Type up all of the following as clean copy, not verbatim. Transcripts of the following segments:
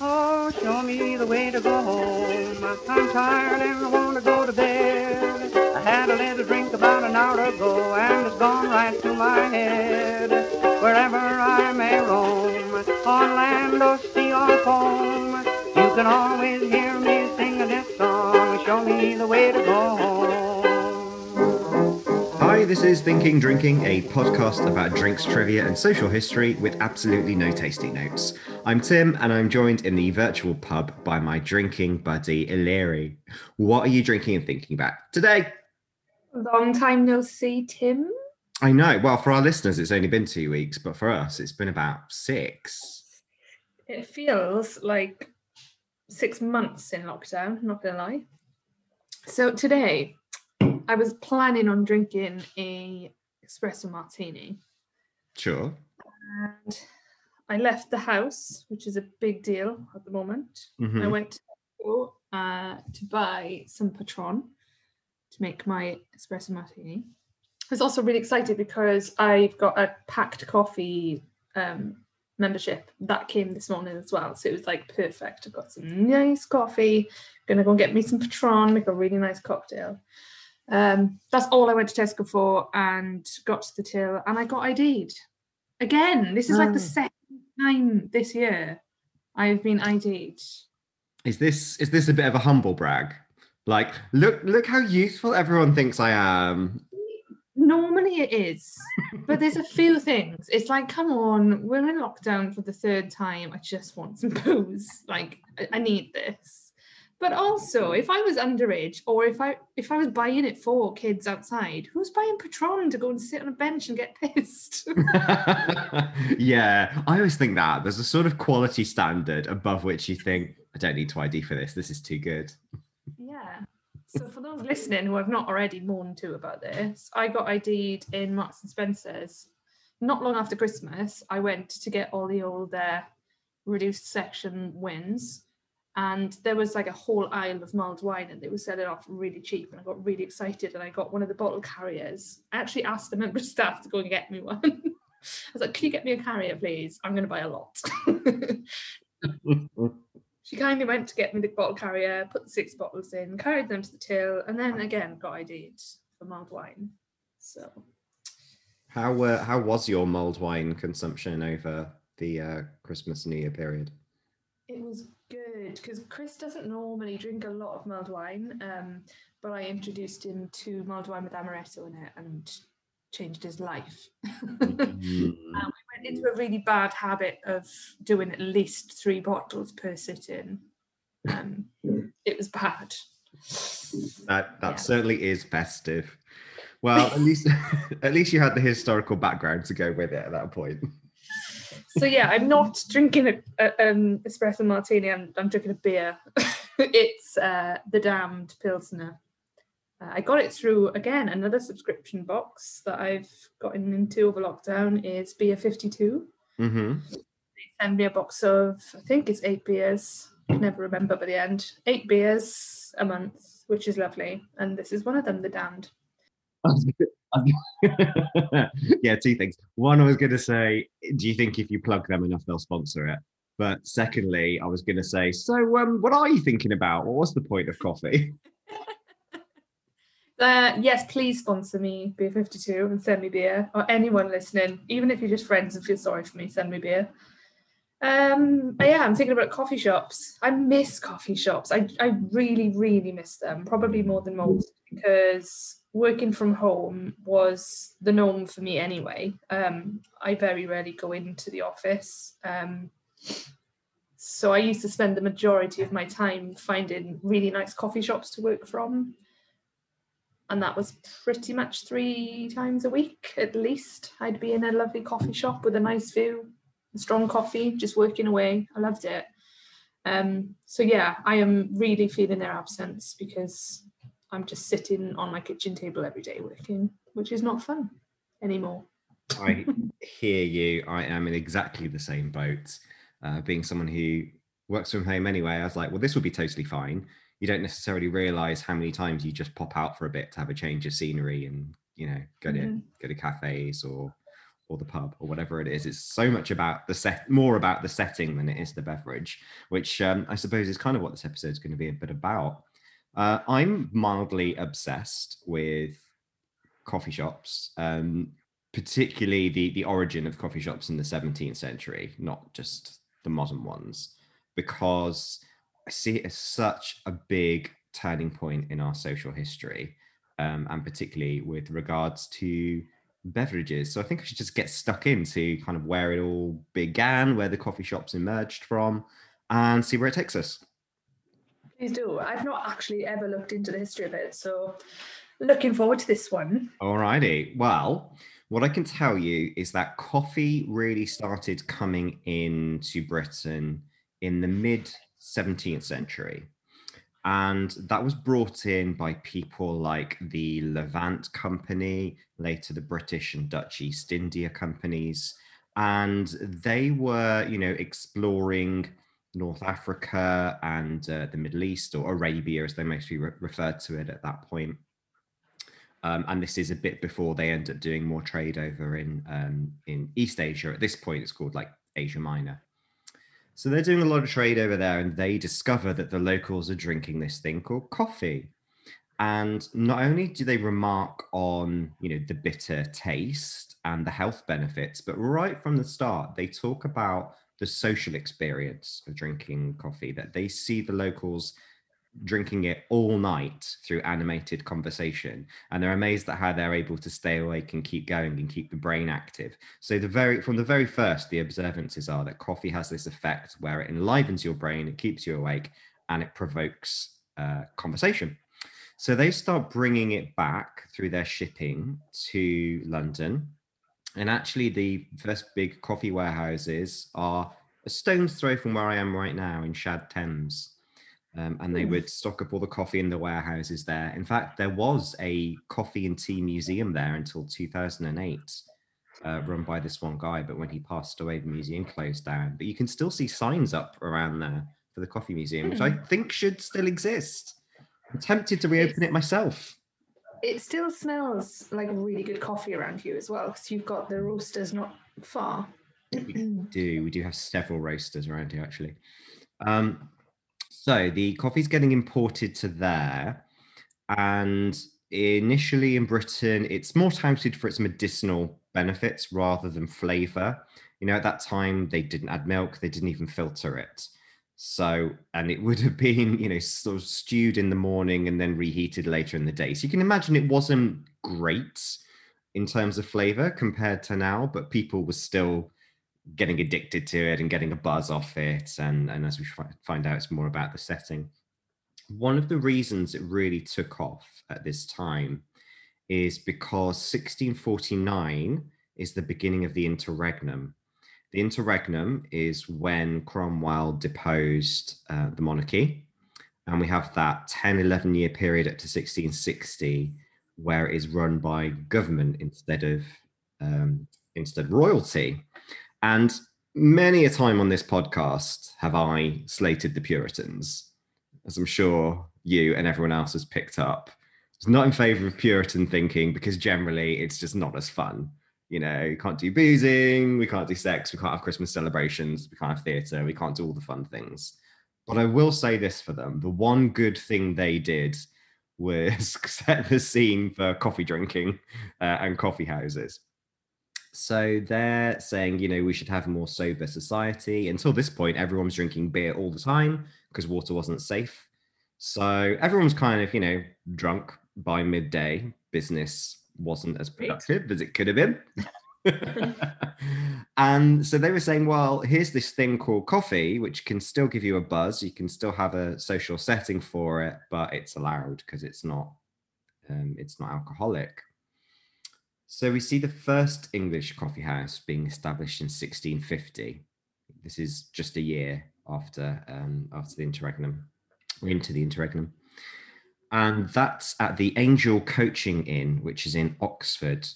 Oh, show me the way to go home. I'm tired and I want to go to bed. I had a little drink about an hour ago, and it's gone right to my head. Wherever I may roam, on land or sea or foam, you can always hear me sing this song. Show me the way to go home. Hi, this is Thinking Drinking, a podcast about drinks, trivia and social history with absolutely no tasty notes. I'm Tim, and I'm joined in the virtual pub by my drinking buddy, Ileri. What are you drinking and thinking about today? Long time no see, Tim. I know. Well, for our listeners, it's only been 2 weeks, but for us, it's been about 6. It feels like 6 months in lockdown, not gonna lie. So today, I was planning on drinking an espresso martini. Sure. And I left the house, which is a big deal at the moment. Mm-hmm. I went to buy some Patron to make my espresso martini. I was also really excited because I've got a packed coffee membership that came this morning as well. So it was like perfect. I've got some nice coffee. Going to go and get me some Patron, make a really nice cocktail. That's all I went to Tesco for and got to the till, and I got ID'd. Again, this is like the second time this year I've been ID'd. Is this a bit of a humble brag? Like, look how youthful everyone thinks I am. Normally it is, but there's a few things. It's like, come on, we're in lockdown for the third time. I just want some booze. Like, I need this. But also, if I was underage, or if I was buying it for kids outside, who's buying Patron to go and sit on a bench and get pissed? Yeah, I always think that. There's a sort of quality standard above which you think, I don't need to ID for this. This is too good. Yeah. So for those listening who have not already mourned too about this, I got ID'd in Marks and Spencer's. Not long after Christmas, I went to get all the old reduced section wins. And there was like a whole aisle of mulled wine, and they were selling off really cheap. And I got really excited, and I got one of the bottle carriers. I actually asked the member of staff to go and get me one. I was like, "Can you get me a carrier, please? I'm going to buy a lot." She kindly went to get me the bottle carrier, put the 6 bottles in, carried them to the till, and then again got ID'd for mulled wine. So, how was your mulled wine consumption over the Christmas New Year period? It was good, because Chris doesn't normally drink a lot of mulled wine, but I introduced him to mulled wine with amaretto in it and changed his life. We went into a really bad habit of doing at least 3 bottles per sitting. It was bad. That certainly is festive. Well, at least at least you had the historical background to go with it at that point. So yeah, I'm not drinking an espresso martini. I'm drinking a beer. It's The Damned Pilsner. I got it through, again, another subscription box that I've gotten into over lockdown is Beer 52. Mm-hmm. They send me a box of, I think it's 8 beers. I never remember by the end. 8 beers a month, which is lovely. And this is one of them, The Damned. Yeah, 2 things. One, I was going to say, do you think if you plug them enough, they'll sponsor it? But secondly, I was going to say, so what are you thinking about? What's the point of coffee? Yes, please sponsor me, Beer 52, and send me beer. Or anyone listening, even if you're just friends and feel sorry for me, send me beer. I'm thinking about coffee shops. I miss coffee shops. I really, really miss them, probably more than most, because working from home was the norm for me anyway. I very rarely go into the office. So I used to spend the majority of my time finding really nice coffee shops to work from. And that was pretty much 3 times a week, at least. I'd be in a lovely coffee shop with a nice view, a strong coffee, just working away. I loved it. I am really feeling their absence because I'm just sitting on my kitchen table every day working, which is not fun anymore. I hear you. I am in exactly the same boat. Being someone who works from home anyway, I was like, well, this would be totally fine. You don't necessarily realise how many times you just pop out for a bit to have a change of scenery and, you know, go to cafes or or the pub or whatever it is. It's so much about the set, more about the setting than it is the beverage, which I suppose is kind of what this episode is going to be a bit about. I'm mildly obsessed with coffee shops, particularly the origin of coffee shops in the 17th century, not just the modern ones, because I see it as such a big turning point in our social history, and particularly with regards to beverages. So I think I should just get stuck into kind of where it all began, where the coffee shops emerged from, and see where it takes us. Please do. I've not actually ever looked into the history of it, so looking forward to this one. All righty. Well, what I can tell you is that coffee really started coming into Britain in the mid-17th century. And that was brought in by people like the Levant Company, later the British and Dutch East India companies. And they were, you know, exploring North Africa and the Middle East, or Arabia as they mostly referred to it at that point. And this is a bit before they end up doing more trade over in East Asia. At this point, it's called like Asia Minor. So they're doing a lot of trade over there, and they discover that the locals are drinking this thing called coffee. And not only do they remark on, you know, the bitter taste and the health benefits, but right from the start, they talk about the social experience of drinking coffee, that they see the locals drinking it all night through animated conversation. And they're amazed at how they're able to stay awake and keep going and keep the brain active. So from the very first, the observances are that coffee has this effect where it enlivens your brain, it keeps you awake, and it provokes conversation. So they start bringing it back through their shipping to London. And actually the first big coffee warehouses are a stone's throw from where I am right now in Shad Thames. And they would stock up all the coffee in the warehouses there. In fact, there was a coffee and tea museum there until 2008, run by this one guy. But when he passed away, the museum closed down. But you can still see signs up around there for the coffee museum, which I think should still exist. I'm tempted to reopen it myself. It still smells like really good coffee around you as well, because you've got the roasters not far. We do have several roasters around here, actually. So the coffee's getting imported to there, and initially in Britain, it's more touted for its medicinal benefits rather than flavour. You know, at that time, they didn't add milk, they didn't even filter it. So, and it would have been, you know, sort of stewed in the morning and then reheated later in the day. So you can imagine it wasn't great in terms of flavour compared to now, but people were still getting addicted to it and getting a buzz off it. And as we find out, it's more about the setting. One of the reasons it really took off at this time is because 1649 is the beginning of the interregnum. The interregnum is when Cromwell deposed the monarchy. And we have that 10, 11 year period up to 1660, where it is run by government instead of royalty. And many a time on this podcast have I slated the Puritans, as I'm sure you and everyone else has picked up. It's not in favour of Puritan thinking because generally it's just not as fun. You know, you can't do boozing, we can't do sex, we can't have Christmas celebrations, we can't have theatre, we can't do all the fun things. But I will say this for them. The one good thing they did was set the scene for coffee drinking and coffee houses. So they're saying, you know, we should have a more sober society. Until this point, everyone was drinking beer all the time because water wasn't safe. So everyone was kind of, you know, drunk by midday. Business wasn't as productive as it could have been. And so they were saying, well, here's this thing called coffee, which can still give you a buzz. You can still have a social setting for it, but it's allowed because it's not alcoholic. So we see the first English coffee house being established in 1650. This is just a year after the interregnum, or into the interregnum. And that's at the Angel Coaching Inn, which is in Oxford,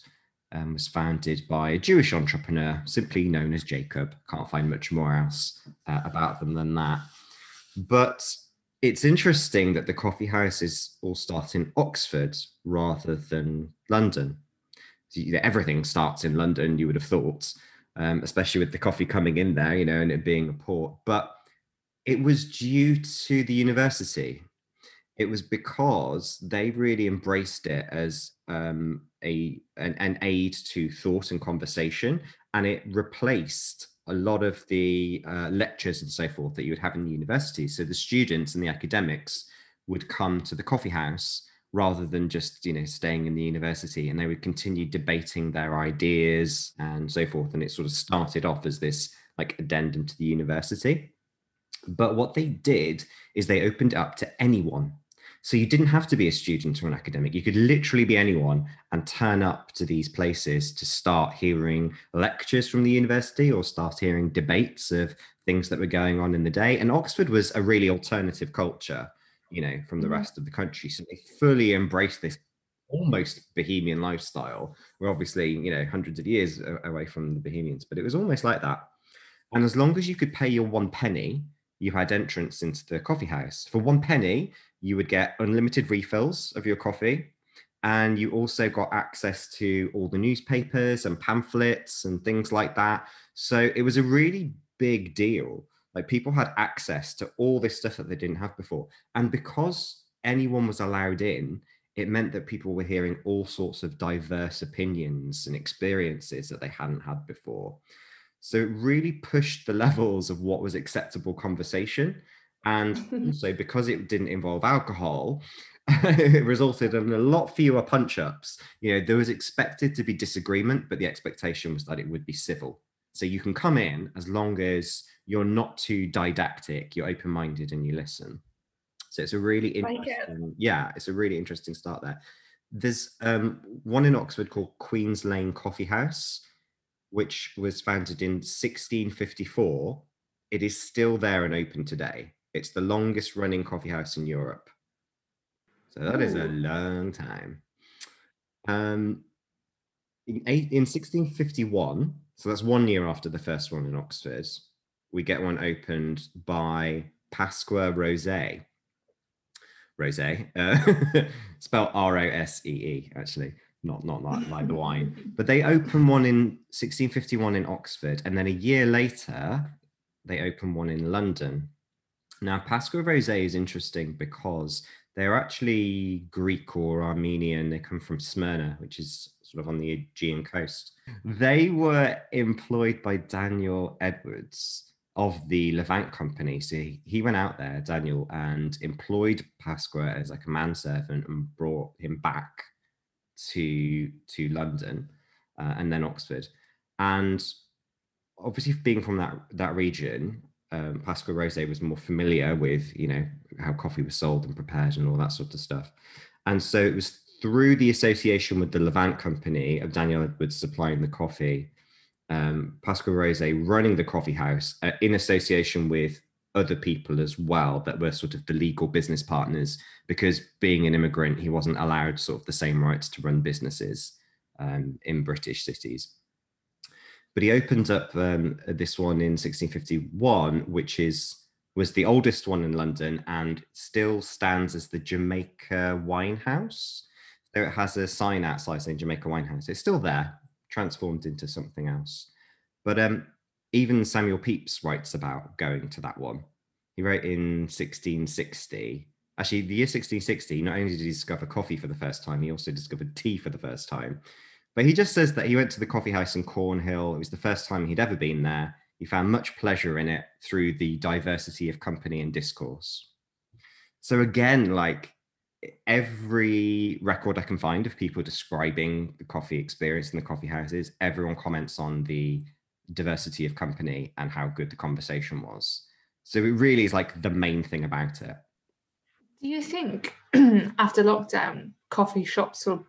and was founded by a Jewish entrepreneur, simply known as Jacob. Can't find much more else about them than that. But it's interesting that the coffee houses all start in Oxford rather than London. everything starts in London, you would have thought, especially with the coffee coming in there, you know, and it being a port. But it was due to the university. It was because they really embraced it as an aid to thought and conversation, and it replaced a lot of the lectures and so forth that you would have in the university. So the students and the academics would come to the coffee house rather than just, you know, staying in the university, and they would continue debating their ideas and so forth. And it sort of started off as this like addendum to the university. But what they did is they opened it up to anyone. So you didn't have to be a student or an academic. You could literally be anyone and turn up to these places to start hearing lectures from the university or start hearing debates of things that were going on in the day. And Oxford was a really alternative culture, you know, from the rest of the country. So they fully embraced this almost bohemian lifestyle. We're obviously, you know, hundreds of years away from the Bohemians, but it was almost like that. And as long as you could pay your one penny, you had entrance into the coffee house. For one penny, you would get unlimited refills of your coffee. And you also got access to all the newspapers and pamphlets and things like that. So it was a really big deal. Like, people had access to all this stuff that they didn't have before. And because anyone was allowed in, it meant that people were hearing all sorts of diverse opinions and experiences that they hadn't had before. So it really pushed the levels of what was acceptable conversation. And also, because it didn't involve alcohol, it resulted in a lot fewer punch-ups. You know, there was expected to be disagreement, but the expectation was that it would be civil. So you can come in as long as you're not too didactic, you're open-minded and you listen. So it's a really interesting, it's a really interesting start there. There's one in Oxford called Queen's Lane Coffee House, which was founded in 1654. It is still there and open today. It's the longest running coffee house in Europe. So that is a long time. In 1651, so that's 1 year after the first one in Oxford, we get one opened by Pasqua Rosée. Spelled R-O-S-E-E, actually. Not like the wine, but they open one in 1651 in Oxford, and then a year later they open one in London. Now, Pasqua Rosée is interesting because they're actually Greek or Armenian. They come from Smyrna, which is sort of on the Aegean coast. They were employed by Daniel Edwards of the Levant Company. So he went out there, Daniel, and employed Pasqua as like a manservant and brought him back to London and then Oxford. And obviously, being from that region, Pasqua Rosée was more familiar with, you know, how coffee was sold and prepared and all that sort of stuff. And so it was through the association with the Levant Company of Daniel Edwards supplying the coffee, Pasqua Rosée running the coffee house in association with other people as well that were sort of the legal business partners, because being an immigrant, he wasn't allowed sort of the same rights to run businesses in British cities. But he opened up this one in 1651, which was the oldest one in London and still stands as the Jamaica Wine House. So it has a sign outside saying Jamaica Wine House. It's still there, transformed into something else. But even Samuel Pepys writes about going to that one. He wrote in 1660. Actually, the year 1660, not only did he discover coffee for the first time, he also discovered tea for the first time. But he just says that he went to the coffee house in Cornhill. It was the first time he'd ever been there. He found much pleasure in it through the diversity of company and discourse. So again, like, every record I can find of people describing the coffee experience in the coffee houses, everyone comments on the diversity of company and how good the conversation was. So it really is like the main thing about it. Do you think after lockdown, coffee shops will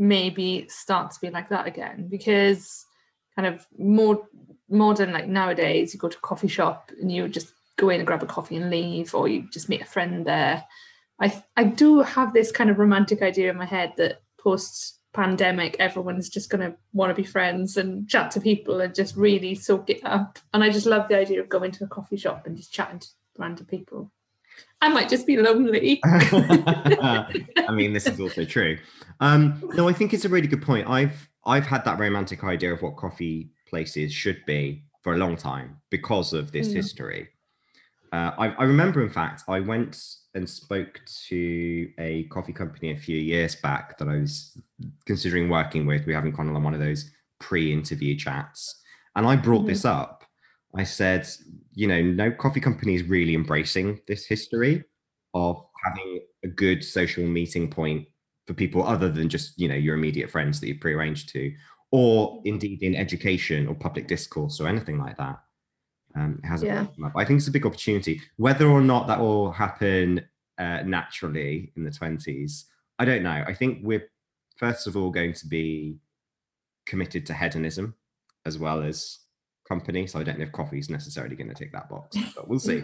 maybe start to be like that again? Because kind of more modern, like nowadays, you go to a coffee shop and you just go in and grab a coffee and leave, or you just meet a friend there. I do have this kind of romantic idea in my head that post-pandemic, everyone's just going to want to be friends and chat to people and just really soak it up. And I just love the idea of going to a coffee shop and just chatting to random people. I might just be lonely. I mean, this is also true. No, I think it's a really good point. I've had that romantic idea of what coffee places should be for a long time because of this history. I remember, in fact, I went and spoke to a coffee company a few years back that I was considering working with. We were having kind of one of those pre-interview chats. And I brought this up. I said, you know, no coffee company is really embracing this history of having a good social meeting point for people other than just, you know, your immediate friends that you've prearranged to, or indeed in education or public discourse or anything like that. It hasn't come up. I think it's a big opportunity. Whether or not that will happen naturally in the 20s, I don't know. I think we're, first of all, going to be committed to hedonism as well as company. So I don't know if coffee is necessarily going to tick that box, but we'll see.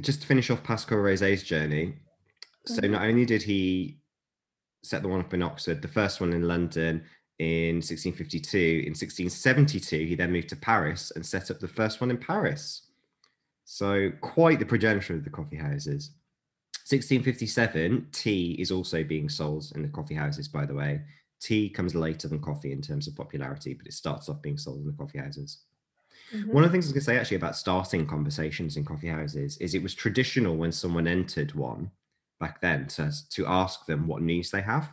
Just to finish off Pasqua Rosé's journey. So not only did he set the one up in Oxford, the first one in London, in 1652, in 1672, he then moved to Paris and set up the first one in Paris. So quite the progenitor of the coffee houses. 1657, tea is also being sold in the coffee houses, by the way. Tea comes later than coffee in terms of popularity, but it starts off being sold in the coffee houses. One of the things I was going to say actually about starting conversations in coffee houses is it was traditional when someone entered one back then to ask them what news they have.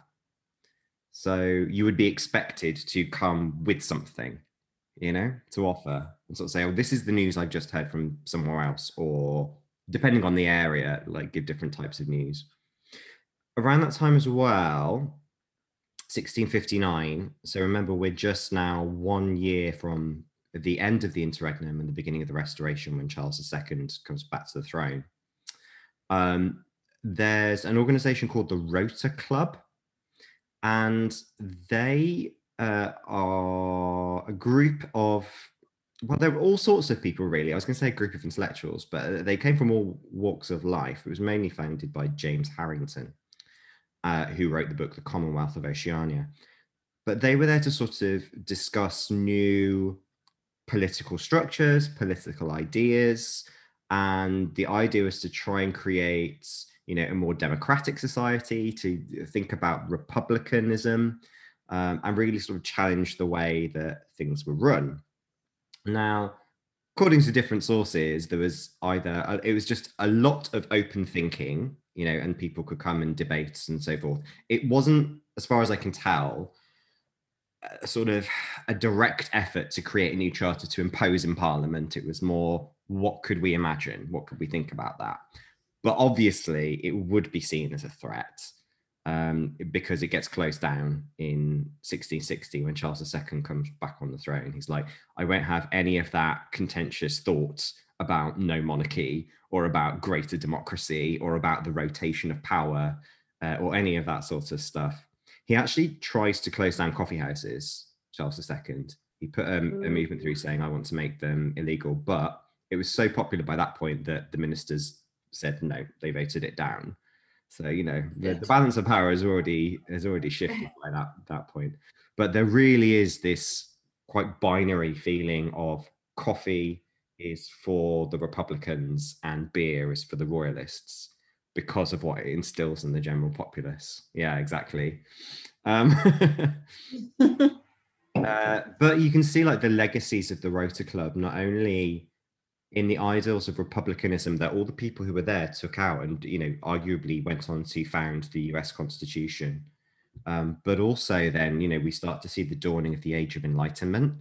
So you would be expected to come with something, you know, to offer and sort of say, oh, this is the news I've just heard from somewhere else, or depending on the area, like give different types of news. Around that time as well, 1659. So remember, we're just now 1 year from the end of the interregnum and the beginning of the Restoration when Charles II comes back to the throne. There's an organization called the Rota Club, and they are a group of, well, there were all sorts of people, really. I was going to say a group of intellectuals, but they came from all walks of life. It was mainly founded by James Harrington, who wrote the book The Commonwealth of Oceania. But they were there to sort of discuss new political structures, political ideas, and the idea was to try and create, you know, a more democratic society, to think about republicanism, and really sort of challenge the way that things were run. Now, according to different sources, there was it was just a lot of open thinking, you know, and people could come and debate and so forth. It wasn't, as far as I can tell, a sort of a direct effort to create a new charter to impose in Parliament. It was more, what could we imagine? What could we think about that? But obviously it would be seen as a threat because it gets closed down in 1660 when Charles II comes back on the throne. He's like, I won't have any of that contentious thought about no monarchy or about greater democracy or about the rotation of power or any of that sort of stuff. He actually tries to close down coffee houses, Charles II. He put a movement through saying, I want to make them illegal, but it was so popular by that point that the ministers said no, they voted it down. So, you know, the balance of power has already shifted by that point. But there really is this quite binary feeling of coffee is for the Republicans and beer is for the Royalists because of what it instills in the general populace. Yeah, exactly. But you can see like the legacies of the Rota Club, not only in the ideals of republicanism that all the people who were there took out and, you know, arguably went on to found the US Constitution. But also then, you know, we start to see the dawning of the Age of Enlightenment,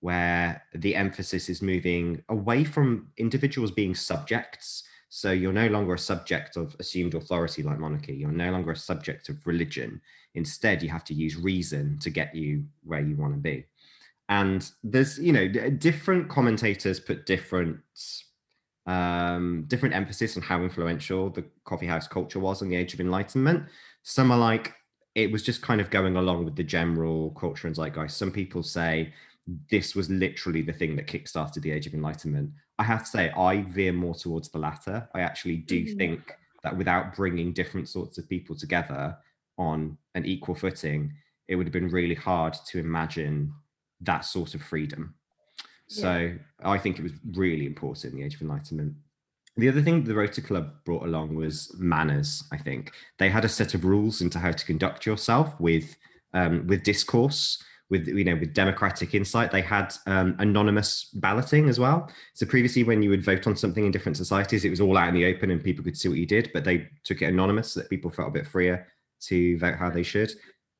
where the emphasis is moving away from individuals being subjects. So you're no longer a subject of assumed authority like monarchy. You're no longer a subject of religion. Instead, you have to use reason to get you where you want to be. And there's, you know, different commentators put different emphasis on how influential the coffee house culture was in the Age of Enlightenment. Some are like, it was just kind of going along with the general culture and zeitgeist. Some people say, this was literally the thing that kickstarted the Age of Enlightenment. I have to say, I veer more towards the latter. I actually do think that without bringing different sorts of people together on an equal footing, it would have been really hard to imagine that sort of freedom. So I think it was really important in the Age of Enlightenment. The other thing the Rota Club brought along was manners, I think. They had a set of rules into how to conduct yourself with discourse, with democratic insight. They had anonymous balloting as well. So previously when you would vote on something in different societies, it was all out in the open and people could see what you did, but they took it anonymous so that people felt a bit freer to vote how they should.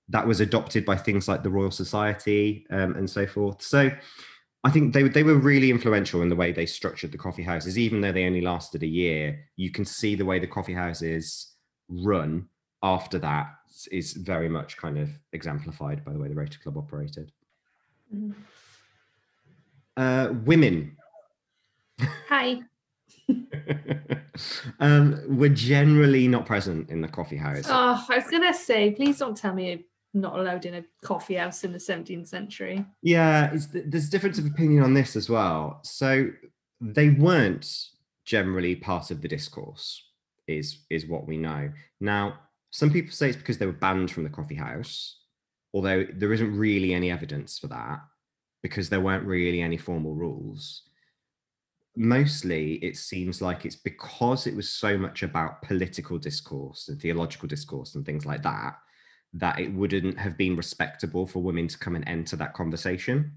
That was adopted by things like the Royal Society and so forth. So I think they were really influential in the way they structured the coffee houses, even though they only lasted a year. You can see the way the coffee houses run after that is very much kind of exemplified by the way the Rota Club operated. Mm. Women. Hi. Were generally not present in the coffee house. Oh, I was gonna say, please don't tell me I'm not allowed in a coffee house in the 17th century. Yeah, there's a difference of opinion on this as well. So they weren't generally part of the discourse, is what we know. Now, some people say it's because they were banned from the coffee house, although there isn't really any evidence for that because there weren't really any formal rules. Mostly, it seems like it's because it was so much about political discourse and theological discourse and things like that, that it wouldn't have been respectable for women to come and enter that conversation.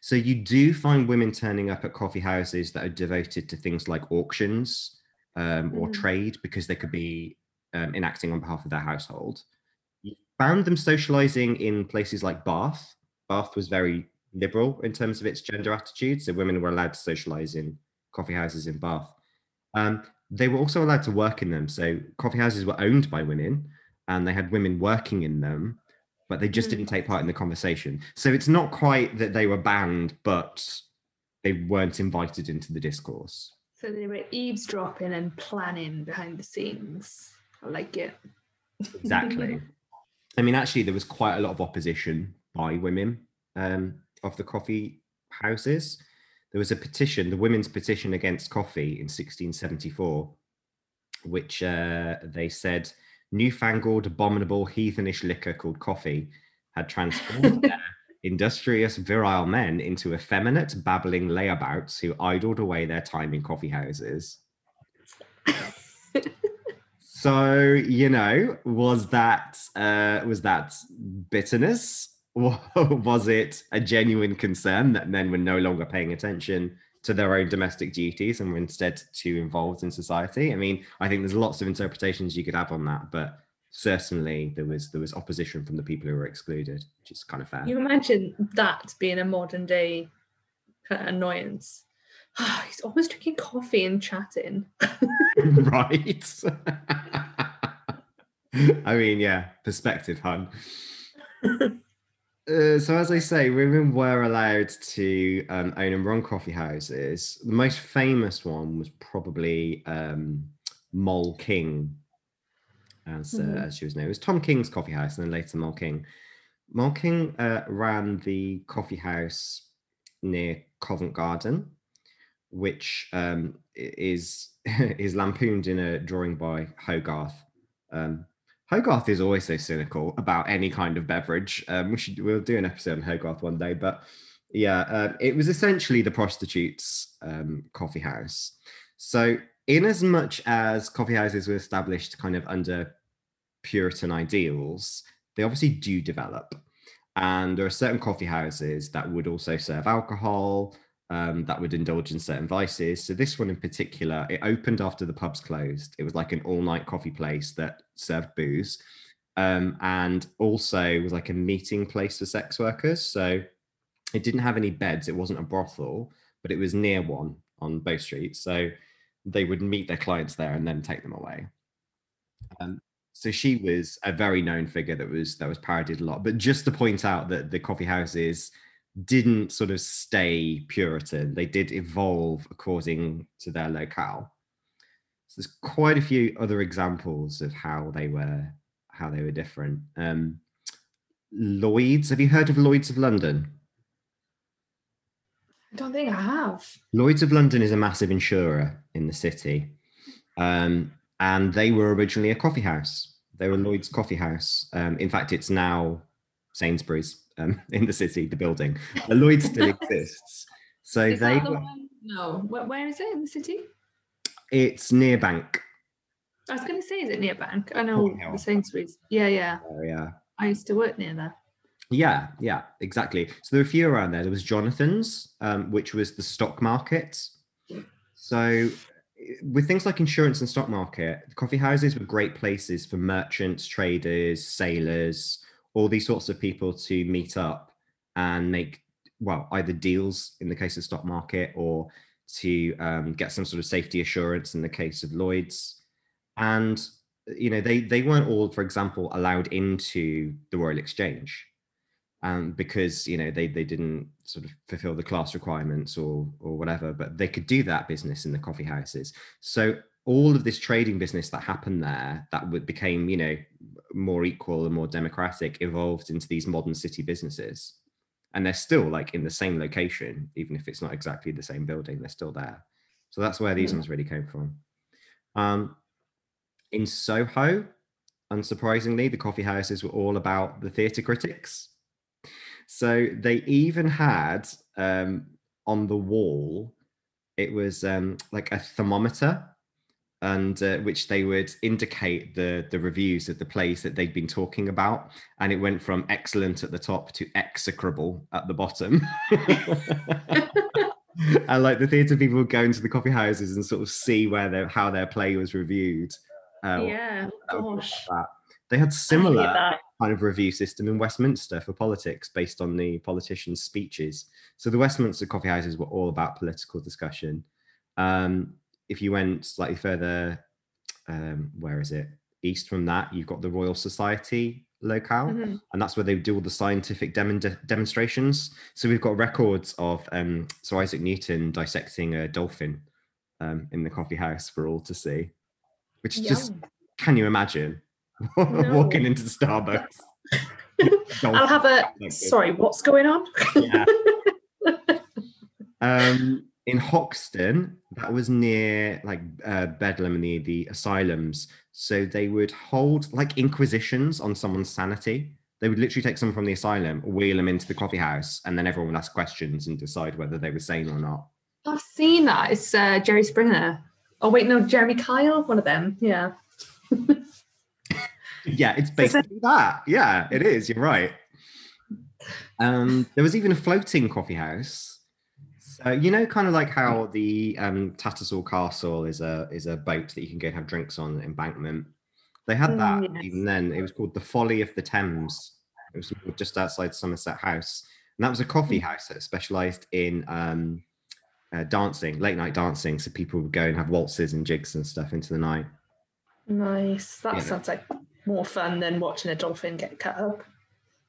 So you do find women turning up at coffee houses that are devoted to things like auctions or trade, because they could be enacting on behalf of their household. You found them socializing in places like Bath. Bath was very liberal in terms of its gender attitude, so women were allowed to socialize in coffee houses in Bath. They were also allowed to work in them. So coffee houses were owned by women and they had women working in them, but they just didn't take part in the conversation. So it's not quite that they were banned, but they weren't invited into the discourse. So they were eavesdropping and planning behind the scenes. I like it. Exactly. I mean, actually, there was quite a lot of opposition by women of the coffee houses. There was a petition, the Women's Petition Against Coffee in 1674, which they said, newfangled, abominable, heathenish liquor called coffee had transformed their industrious, virile men into effeminate, babbling layabouts who idled away their time in coffee houses. So, you know, was that bitterness? Was it a genuine concern that men were no longer paying attention to their own domestic duties and were instead too involved in society? I mean, I think there's lots of interpretations you could have on that, but certainly there was opposition from the people who were excluded, which is kind of fair. You imagine that being a modern day annoyance. Oh, he's always drinking coffee and chatting. Right. I mean, yeah, perspective, hun. So as I say, women were allowed to own and run coffee houses. The most famous one was probably Molly King, as she was known. It was Tom King's coffee house, and then later Molly King. Molly King ran the coffee house near Covent Garden, which is lampooned in a drawing by Hogarth. Hogarth is always so cynical about any kind of beverage. We'll do an episode on Hogarth one day, but yeah, it was essentially the prostitutes' coffee house. So in as much as coffee houses were established kind of under Puritan ideals, they obviously do develop. And there are certain coffee houses that would also serve alcohol, that would indulge in certain vices. So this one in particular, it opened after the pubs closed. It was like an all-night coffee place that served booze, and also was like a meeting place for sex workers. So it didn't have any beds. It wasn't a brothel, but it was near one on Bow Street. So they would meet their clients there and then take them away. So she was a very known figure that was parodied a lot. But just to point out that the coffee houses didn't sort of stay Puritan. They did evolve according to their locale. So there's quite a few other examples of how they were different. Lloyd's, have you heard of Lloyd's of London? I don't think I have. Lloyd's of London is a massive insurer in the city. And they were originally a coffee house. They were Lloyd's Coffee House. In fact, it's now Sainsbury's. In the city, the building. Lloyd's still exists. So is they that the one? No, where is it in the city? It's near Bank. I was going to say, is it near Bank? I know the Sainsbury's. Yeah, yeah. Oh, yeah. I used to work near there. Yeah, yeah, exactly. So there were a few around there. There was Jonathan's, which was the stock market. So with things like insurance and stock market, coffee houses were great places for merchants, traders, sailors, all these sorts of people to meet up and make, well, either deals in the case of stock market, or to get some sort of safety assurance in the case of Lloyd's. And, you know, they weren't all, for example, allowed into the Royal Exchange because, you know, they didn't sort of fulfill the class requirements or whatever, but they could do that business in the coffee houses. So all of this trading business that happened there that became, you know, more equal and more democratic evolved into these modern city businesses. And they're still like in the same location, even if it's not exactly the same building, they're still there. So that's where these ones really came from. In Soho, unsurprisingly, the coffee houses were all about the theatre critics. So they even had on the wall, it was like a thermometer, and which they would indicate the reviews of the plays that they'd been talking about. And it went from excellent at the top to execrable at the bottom. And like the theatre people would go into the coffee houses and sort of see where how their play was reviewed. Yeah, gosh. They had similar kind of review system in Westminster for politics based on the politicians' speeches. So the Westminster coffee houses were all about political discussion. If you went slightly further, where is it? East from that, you've got the Royal Society locale, and that's where they do all the scientific demonstrations. So we've got records of Sir Isaac Newton dissecting a dolphin in the coffee house for all to see. Which is just, can you imagine walking into Starbucks? I'll have a, sorry, what's going on? Yeah. In Hoxton, that was near like Bedlam and the asylums. So they would hold like inquisitions on someone's sanity. They would literally take someone from the asylum, wheel them into the coffee house, and then everyone would ask questions and decide whether they were sane or not. I've seen that. It's Jerry Springer. Oh, wait, no, Jeremy Kyle, one of them. Yeah. Yeah, it's basically that. Yeah, it is. You're right. There was even a floating coffee house. So, you know, kind of like how the Tattersall Castle is a boat that you can go and have drinks on the embankment. They had that even then. It was called the Folly of the Thames. It was just outside Somerset House. And that was a coffee house that specialised in... dancing, late night dancing, so people would go and have waltzes and jigs and stuff into the night. Nice. That sounds like more fun than watching a dolphin get cut up.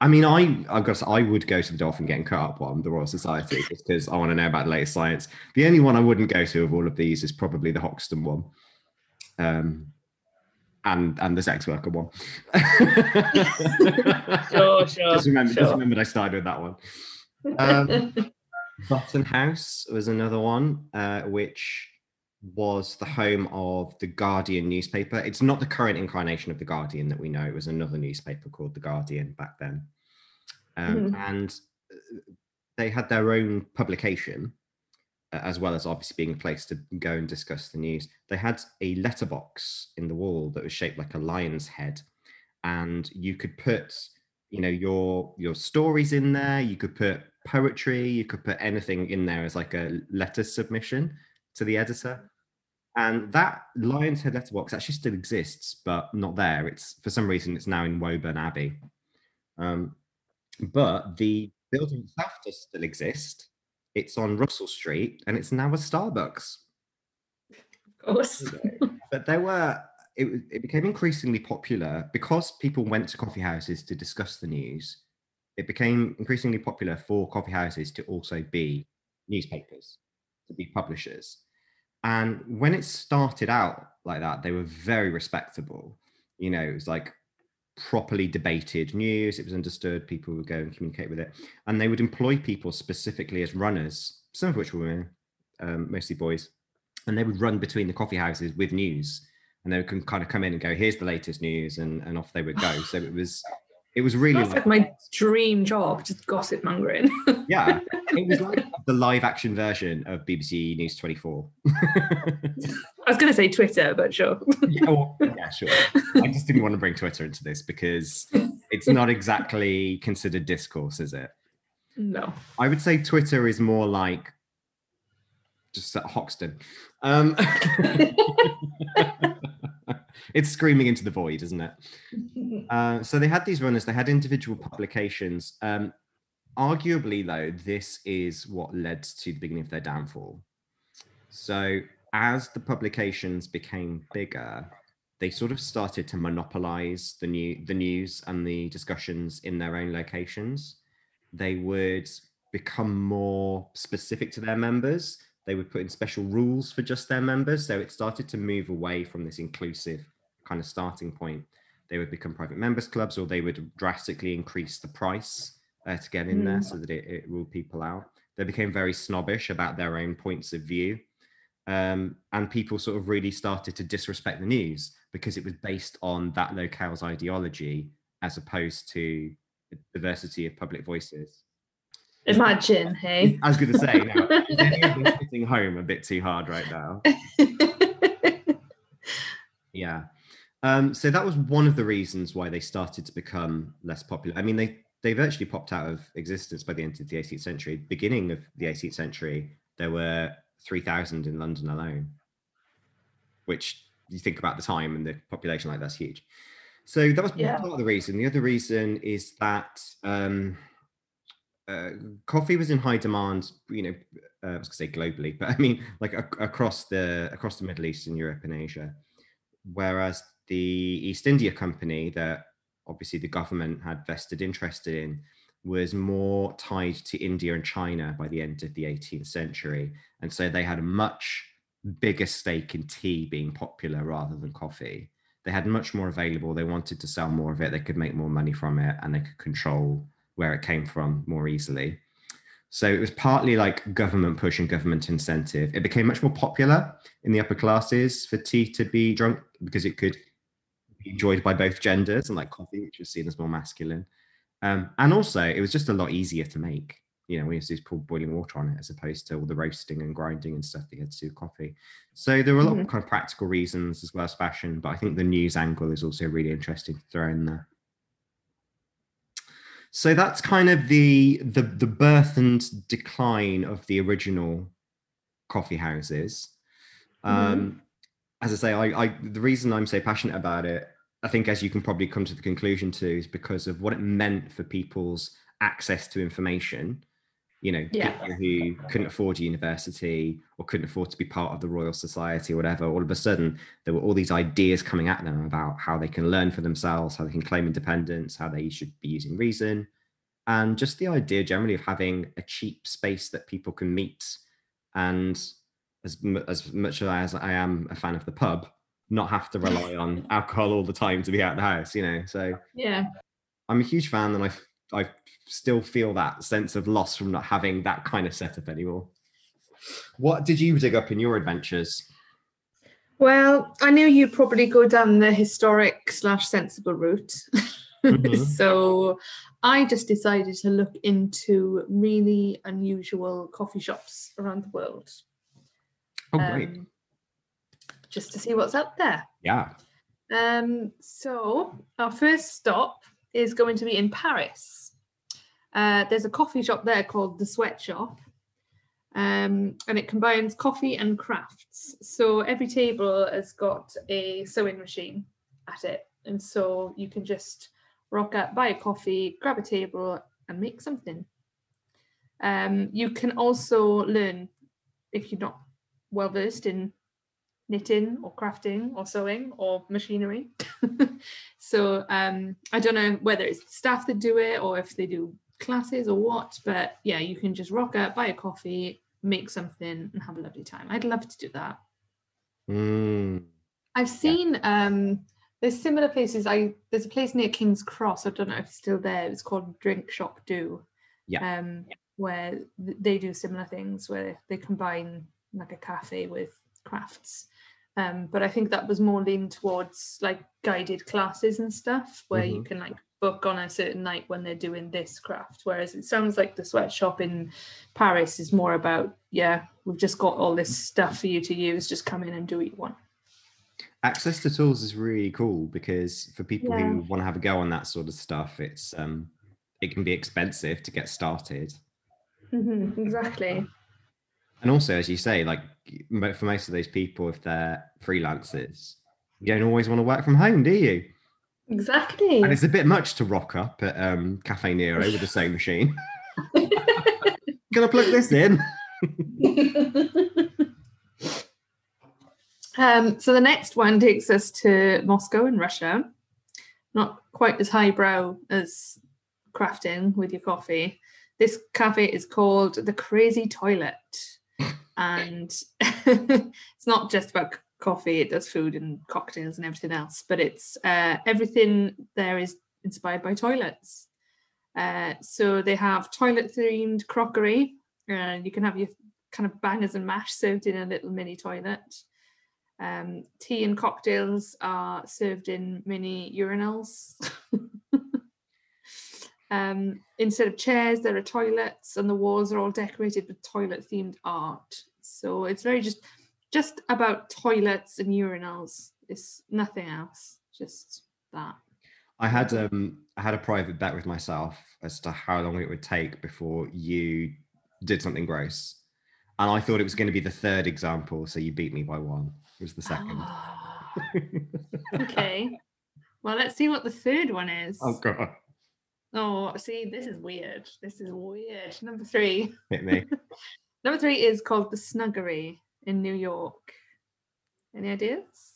I mean, I've got to say, I would go to the dolphin getting cut up one, the Royal Society, just because I want to know about the latest science. The only one I wouldn't go to of all of these is probably the Hoxton one, and the sex worker one. Sure. Just remembered I started with that one. Button House was another one, which was the home of the Guardian newspaper. It's not the current incarnation of the Guardian that we know. It was another newspaper called the Guardian back then. And they had their own publication, as well as obviously being a place to go and discuss the news. They had a letterbox in the wall that was shaped like a lion's head, and you could put, you know, your stories in there. You could put poetry, you could put anything in there as like a letter submission to the editor. And that lion's head letterbox actually still exists, but not there. It's, for some reason, it's now in Woburn Abbey. But the building itself does still exist. It's on Russell Street, and it's now a Starbucks. Of course. But there were, it became increasingly popular because people went to coffee houses to discuss the news. It became increasingly popular for coffee houses to also be newspapers, to be publishers. And when it started out like that, they were very respectable. You know, it was like properly debated news. It was understood. People would go and communicate with it. And they would employ people specifically as runners, some of which were women, mostly boys. And they would run between the coffee houses with news. And they would kind of come in and go, here's the latest news. And off they would go. So it was... It was really like my dream job, just gossip mongering. Yeah, it was like the live action version of BBC News 24. I was going to say Twitter, but sure. Yeah, well, yeah, sure. I just didn't want to bring Twitter into this because it's not exactly considered discourse, is it? No. I would say Twitter is more like just at Hoxton. It's screaming into the void, isn't it? So they had these runners, they had individual publications. Arguably, though, this is what led to the beginning of their downfall. So as the publications became bigger, they sort of started to monopolize the news and the discussions in their own locations. They would become more specific to their members. They would put in special rules for just their members. So it started to move away from this inclusive kind of starting point. They would become private members clubs, or they would drastically increase the price to get in there so that it ruled people out. They became very snobbish about their own points of view. And people sort of really started to disrespect the news because it was based on that locale's ideology as opposed to the diversity of public voices. Imagine, hey. I was going to say, now, is anyone hitting home a bit too hard right now? Yeah. So that was one of the reasons why they started to become less popular. I mean, they virtually popped out of existence by the end of the 18th century. Beginning of the 18th century, there were 3,000 in London alone, which you think about the time and the population, like that's huge. So that was part of the reason. The other reason is that... coffee was in high demand, you know, I was gonna say globally, but I mean like across the Middle East and Europe and Asia, whereas the East India Company, that obviously the government had vested interest in, was more tied to India and China by the end of the 18th century, and so they had a much bigger stake in tea being popular rather than coffee. They had much more available, they wanted to sell more of it, they could make more money from it, and they could control where it came from more easily. So it was partly like government push and government incentive. It became much more popular in the upper classes for tea to be drunk because it could be enjoyed by both genders, and like coffee, which was seen as more masculine. And also it was just a lot easier to make. You know, we used to pour boiling water on it as opposed to all the roasting and grinding and stuff that you had to do with coffee. So there were a lot of kind of practical reasons as well as fashion, but I think the news angle is also really interesting to throw in there. So that's kind of the birth and decline of the original coffee houses. As I say, the reason I'm so passionate about it, I think as you can probably come to the conclusion too, is because of what it meant for people's access to information. You know, people who couldn't afford a university or couldn't afford to be part of the Royal Society or whatever, all of a sudden there were all these ideas coming at them about how they can learn for themselves, how they can claim independence, how they should be using reason. And just the idea generally of having a cheap space that people can meet. And as much as I am a fan of the pub, not have to rely on alcohol all the time to be out of the house, you know? So yeah, I'm a huge fan, and I still feel that sense of loss from not having that kind of setup anymore. What did you dig up in your adventures? Well, I knew you'd probably go down the historic / sensible route. So I just decided to look into really unusual coffee shops around the world. Oh, great. Just to see what's out there. Yeah. So our first stop is going to be in Paris. There's a coffee shop there called The Sweatshop, and it combines coffee and crafts. So every table has got a sewing machine at it. And so you can just rock up, buy a coffee, grab a table and make something. You can also learn, if you're not well versed in knitting or crafting or sewing or machinery. So I don't know whether it's the staff that do it or if they do classes or what, but yeah, you can just rock up, buy a coffee, make something and have a lovely time. I'd love to do that. I've seen there's similar places. There's a place near King's Cross, I don't know if it's still there, it's called Drink Shop Do, where they do similar things where they combine like a cafe with crafts. But I think that was more leaned towards like guided classes and stuff where you can like book on a certain night when they're doing this craft, whereas it sounds like the sweatshop in Paris is more about, yeah, we've just got all this stuff for you to use, just come in and do what you want. Access to tools is really cool because for people who want to have a go on that sort of stuff, it's it can be expensive to get started. Mm-hmm, exactly. And also, as you say, like for most of those people, if they're freelancers, you don't always want to work from home, do you? Exactly. And it's a bit much to rock up at Caffè Nero with the sewing machine. Can I plug this in? So the next one takes us to Moscow in Russia. Not quite as highbrow as crafting with your coffee. This cafe is called The Crazy Toilet. And it's not just about coffee, it does food and cocktails and everything else, but it's everything there is inspired by toilets. So they have toilet themed crockery, and you can have your kind of bangers and mash served in a little mini toilet. Tea and cocktails are served in mini urinals. Instead of chairs, there are toilets, and the walls are all decorated with toilet-themed art. So it's very just about toilets and urinals. It's nothing else, just that. I had a private bet with myself as to how long it would take before you did something gross, and I thought it was going to be the third example. So you beat me by one. It was the second. Oh. Okay. Well, let's see what the third one is. Oh God. Oh, see, this is weird. This is weird. Number three. Hit me. Number three is called The Snuggery in New York. Any ideas?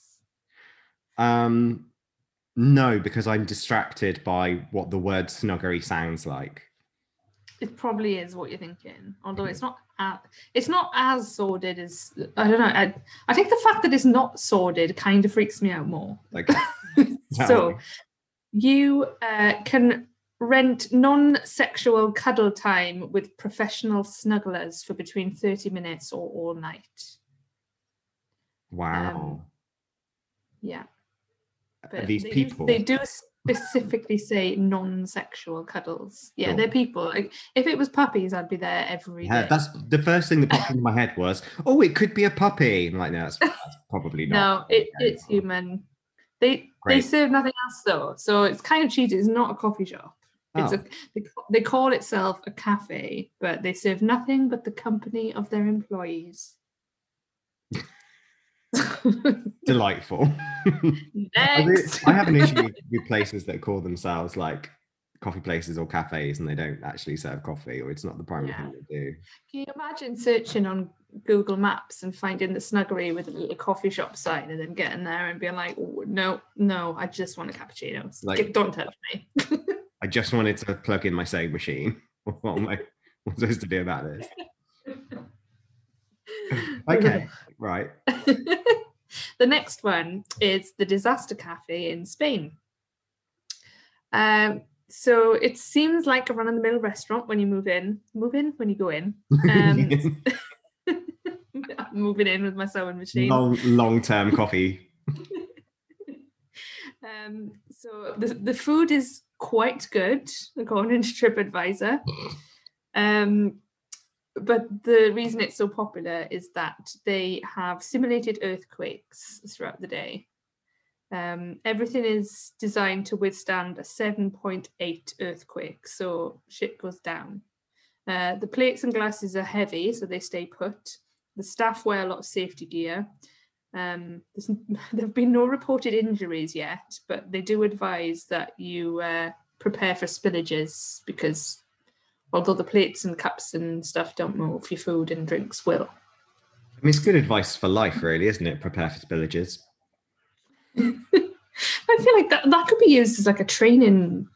No, because I'm distracted by what the word snuggery sounds like. It probably is what you're thinking, although it's not as sordid as, I don't know. I think the fact that it's not sordid kind of freaks me out more. Okay. So you can rent non-sexual cuddle time with professional snugglers for between 30 minutes or all night. Wow. Yeah. But these people. They do specifically say non-sexual cuddles. Yeah, sure. They're people. Like, if it was puppies, I'd be there every day. That's the first thing that popped into my head was, oh, it could be a puppy. I'm like, no, that's probably not. No, it's human. They serve nothing else though, so it's kind of cheated. It's not a coffee shop. It's they call itself a cafe, but they serve nothing but the company of their employees. Delightful. Next. I have an issue with places that call themselves like coffee places or cafes and they don't actually serve coffee, or it's not the primary thing they do. Can you imagine searching on Google Maps and finding the Snuggery with a little coffee shop sign and then getting there and being like, oh, no, I just want a cappuccino. Like, don't touch me. I just wanted to plug in my sewing machine. What am I supposed to do about this? Okay, right. The next one is the Disaster Cafe in Spain. So it seems like a run-of-the-mill restaurant when you move in. Move in when you go in. I'm moving in with my sewing machine. Long-term coffee. So the food is quite good, according to TripAdvisor. But the reason it's so popular is that they have simulated earthquakes throughout the day. Everything is designed to withstand a 7.8 earthquake, so shit goes down. The plates and glasses are heavy, so they stay put. The staff wear a lot of safety gear. There have been no reported injuries yet, but they do advise that you prepare for spillages, because although the plates and cups and stuff don't move, your food and drinks will. I mean, it's good advice for life, really, isn't it? Prepare for spillages. I feel like that could be used as like a training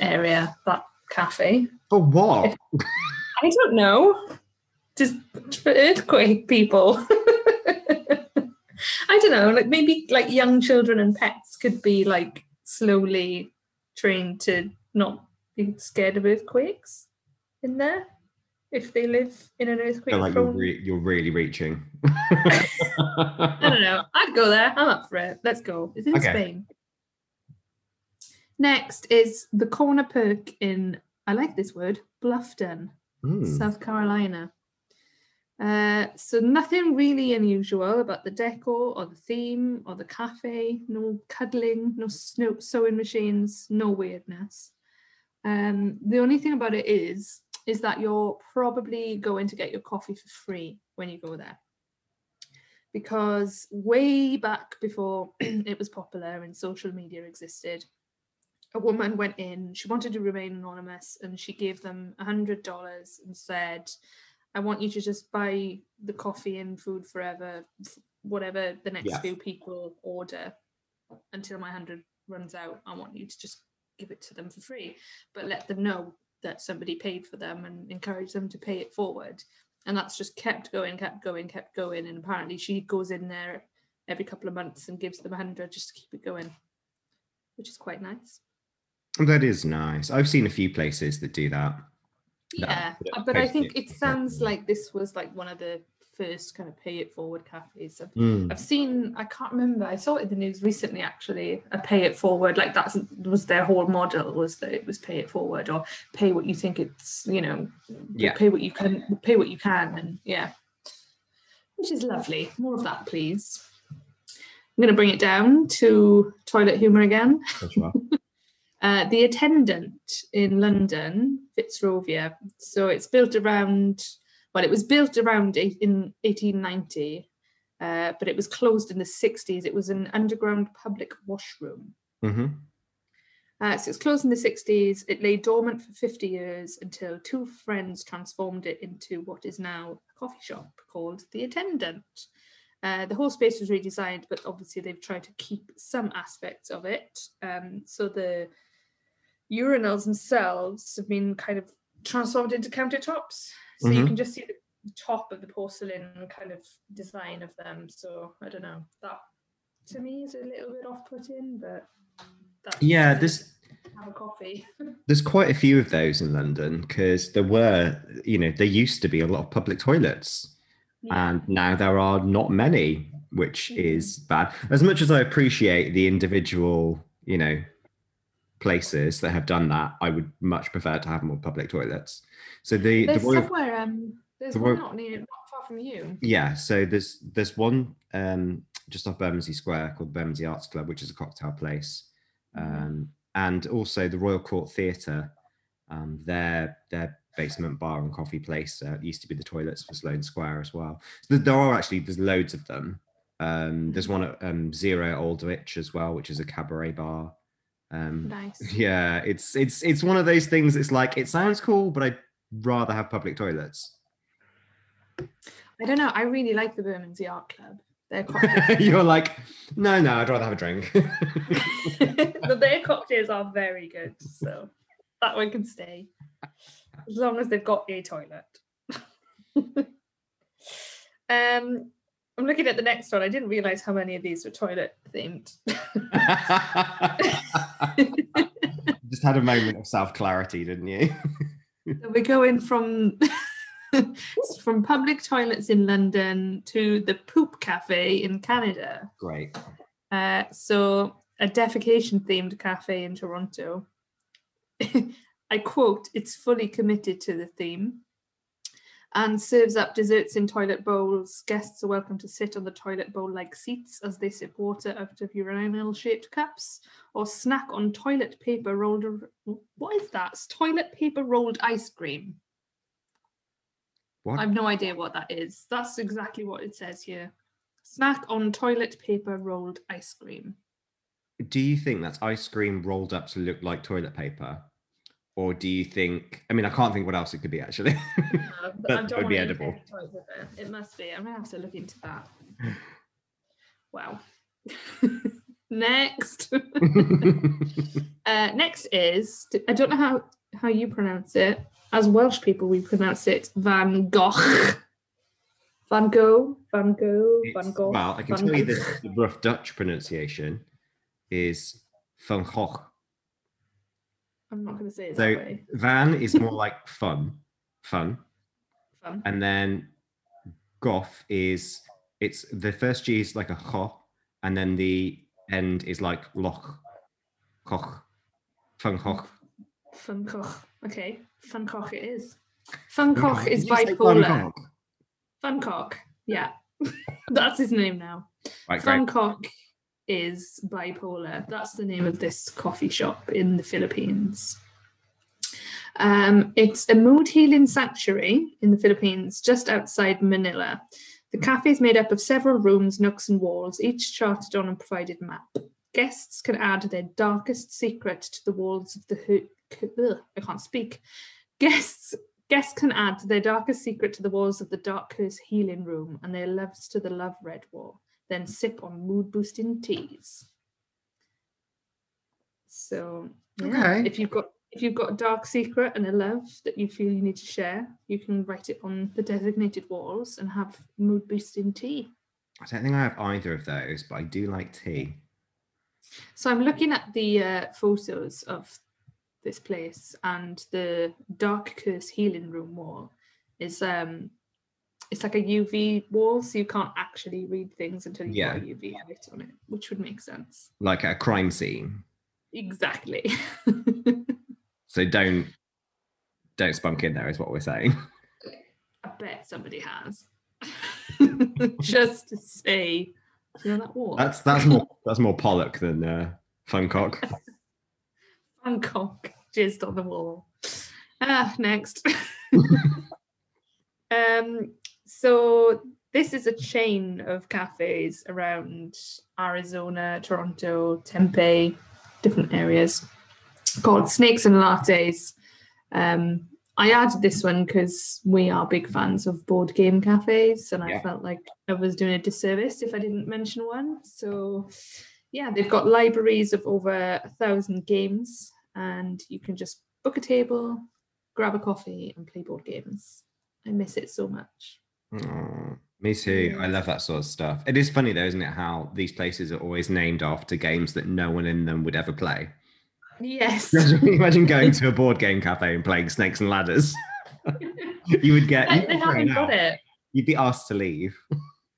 area, that cafe. For what? I don't know. Just for earthquake people. I don't know, like maybe like young children and pets could be like slowly trained to not be scared of earthquakes in there if they live in an earthquake. Like you're really reaching. I don't know. I'd go there. I'm up for it. Let's go. It's in Spain. Next is the Corner Perk in, I like this word, Bluffton, South Carolina. So nothing really unusual about the decor or the theme or the cafe, no cuddling, no sewing machines, no weirdness. The only thing about it is that you're probably going to get your coffee for free when you go there. Because way back before it was popular and social media existed, a woman went in, she wanted to remain anonymous, and she gave them $100 and said, I want you to just buy the coffee and food forever, whatever the next few people order until my 100 runs out. I want you to just give it to them for free, but let them know that somebody paid for them and encourage them to pay it forward. And that's just kept going. And apparently she goes in there every couple of months and gives them 100 just to keep it going, which is quite nice. That is nice. I've seen a few places that do that. Yeah, but I think it sounds like this was like one of the first kind of pay it forward cafes. I've seen, I can't remember, I saw it in the news recently actually, a pay it forward, like that was their whole model, was that it was pay it forward, or pay what you think it's, you know, pay what you can, and which is lovely. More of that, please. I'm going to bring it down to toilet humour again. That's right. The Attendant in London, Fitzrovia. So it's built around, well, it was built around in 1890, but it was closed in the 60s. It was an underground public washroom. Mm-hmm. So it's closed in the 60s. It lay dormant for 50 years until two friends transformed it into what is now a coffee shop called The Attendant. The whole space was redesigned, but obviously they've tried to keep some aspects of it. So the urinals themselves have been kind of transformed into countertops. So you can just see the top of the porcelain kind of design of them. So I don't know, that to me is a little bit off-putting, but that's have a coffee. There's quite a few of those in London, because there were, you know, there used to be a lot of public toilets. Yeah. And now there are not many, which is bad. As much as I appreciate the individual, you know, places that have done that, I would much prefer to have more public toilets. So there's one not far from you. Yeah, so there's one just off Bermondsey Square called Bermondsey Arts Club, which is a cocktail place, and also the Royal Court Theatre. Their basement bar and coffee place used to be the toilets for Sloane Square as well. So there's loads of them. There's one at Zero Aldwych as well, which is a cabaret bar. Nice. Yeah, it's one of those things. It's like, it sounds cool, but I'd rather have public toilets. I don't know. I really like the Bermondsey Art Club. Their cocktails. You're like, no, I'd rather have a drink. But their cocktails are very good, so that one can stay. As long as they've got a toilet. I'm looking at the next one. I didn't realise how many of these were toilet themed. Just had a moment of self-clarity, didn't you? So we're going from public toilets in London to the Poop Cafe in Canada. Great. So a defecation-themed cafe in Toronto. I quote, it's fully committed to the theme and serves up desserts in toilet bowls. Guests are welcome to sit on the toilet bowl-like seats as they sip water out of urinal-shaped cups or snack on toilet paper rolled... What is that? It's toilet paper rolled ice cream. What? I've no idea what that is. That's exactly what it says here. Snack on toilet paper rolled ice cream. Do you think that's ice cream rolled up to look like toilet paper? Or do you think, I mean, I can't think what else it could be, actually. No, but it would be edible. It must be. I'm going to have to look into that. Wow. Next. Next is, I don't know how you pronounce it. As Welsh people, we pronounce it Van Gogh. Van Gogh. Well, I can tell you this, the rough Dutch pronunciation is Van Gogh. I'm not going to say it that way. Van is more like fun. And then goth is, it's the first G is like a ho, and then the end is like loch, koch. Van Gogh. Van Gogh. Okay. Van Gogh it is. Van Gogh is bipolar. Van Gogh. Yeah. That's his name now. Right, Van Gogh is bipolar. That's the name of this coffee shop in the Philippines. It's a mood healing sanctuary in the Philippines, just outside Manila. The cafe is made up of several rooms, nooks and walls, each charted on a provided map. Guests can add their darkest secret to the walls of the... Guests can add their darkest secret to the walls of the Dark Curse Healing Room and their loves to the Love Red Wall. Then sip on mood-boosting teas. So, yeah, okay. If you've got a dark secret and a love that you feel you need to share, you can write it on the designated walls and have mood-boosting tea. I don't think I have either of those, but I do like tea. So I'm looking at the photos of this place, and the Dark Curse Healing Room wall is it's like a UV wall, so you can't actually read things until you put a UV light on it, which would make sense. Like a crime scene. Exactly. So don't spunk in there is what we're saying. I bet somebody has. Just to say, you know that wall. That's more Pollock than Funcock. Funcock jizzed on the wall. Next. So this is a chain of cafes around Arizona, Toronto, Tempe, different areas, called Snakes and Lattes. I added this one because we are big fans of board game cafes, and I felt like I was doing a disservice if I didn't mention one. So yeah, they've got libraries of over 1,000 games, and you can just book a table, grab a coffee and play board games. I miss it so much. Oh, me too. I love that sort of stuff. It is funny though, isn't it, how these places are always named after games that no one in them would ever play. Yes. Imagine going to a board game cafe and playing Snakes and Ladders. You would get... I bet they haven't got it. You'd be asked to leave.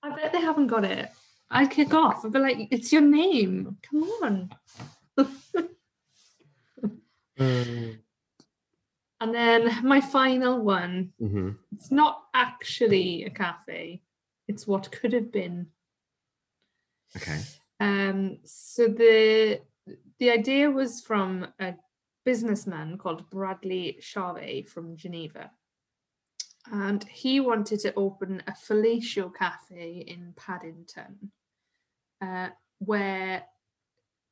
I bet they haven't got it. I'd kick off. I'd be like, it's your name. Come on. And then my final one. Mm-hmm. It's not actually a cafe. It's what could have been. Okay. So the idea was from a businessman called Bradley Charvet from Geneva. And he wanted to open a fellatio cafe in Paddington, where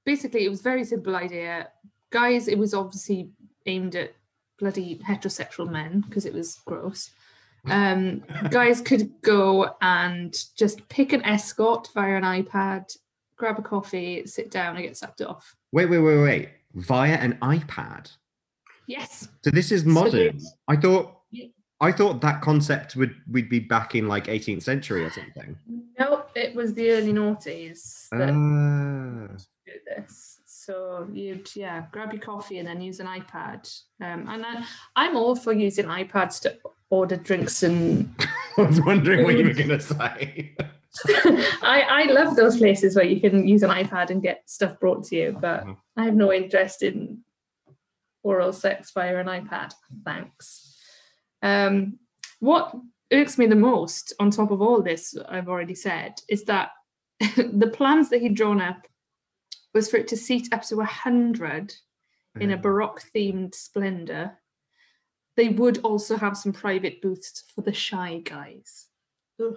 basically it was a very simple idea. Guys, it was obviously aimed at bloody heterosexual men because it was gross. Guys could go and just pick an escort via an iPad, grab a coffee, sit down and get slapped off. Wait. Via an iPad? Yes. So this is modern. So I thought that concept we'd be back in like 18th century or something. Nope, it was the early noughties that did this. So you'd grab your coffee and then use an iPad. And then I'm all for using iPads to order drinks and I was wondering what you were gonna say. I love those places where you can use an iPad and get stuff brought to you, but I have no interest in oral sex via an iPad. Thanks. What irks me the most, on top of all this I've already said, is that the plans that he'd drawn up was for it to seat up to 100 in a Baroque-themed splendour. They would also have some private booths for the shy guys. Ugh.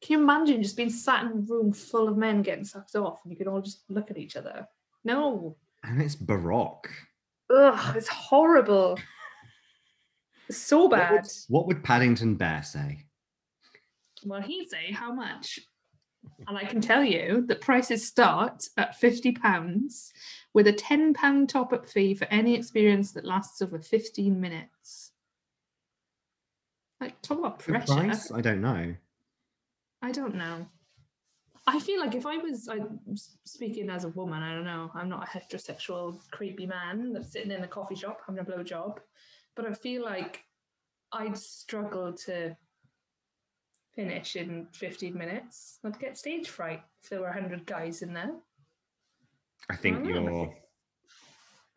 Can you imagine just being sat in a room full of men getting sucked off and you could all just look at each other? No. And it's Baroque. Ugh, it's horrible. It's so bad. What would Paddington Bear say? Well, he'd say how much. And I can tell you that prices start at £50 with a £10 top-up fee for any experience that lasts over 15 minutes. Like, talk about pressure. The price? I don't know. I feel like if I'm speaking as a woman, I don't know, I'm not a heterosexual creepy man that's sitting in a coffee shop having a blowjob, but I feel like I'd struggle to finish in 15 minutes. I'd get stage fright if there were 100 guys in there. I think you're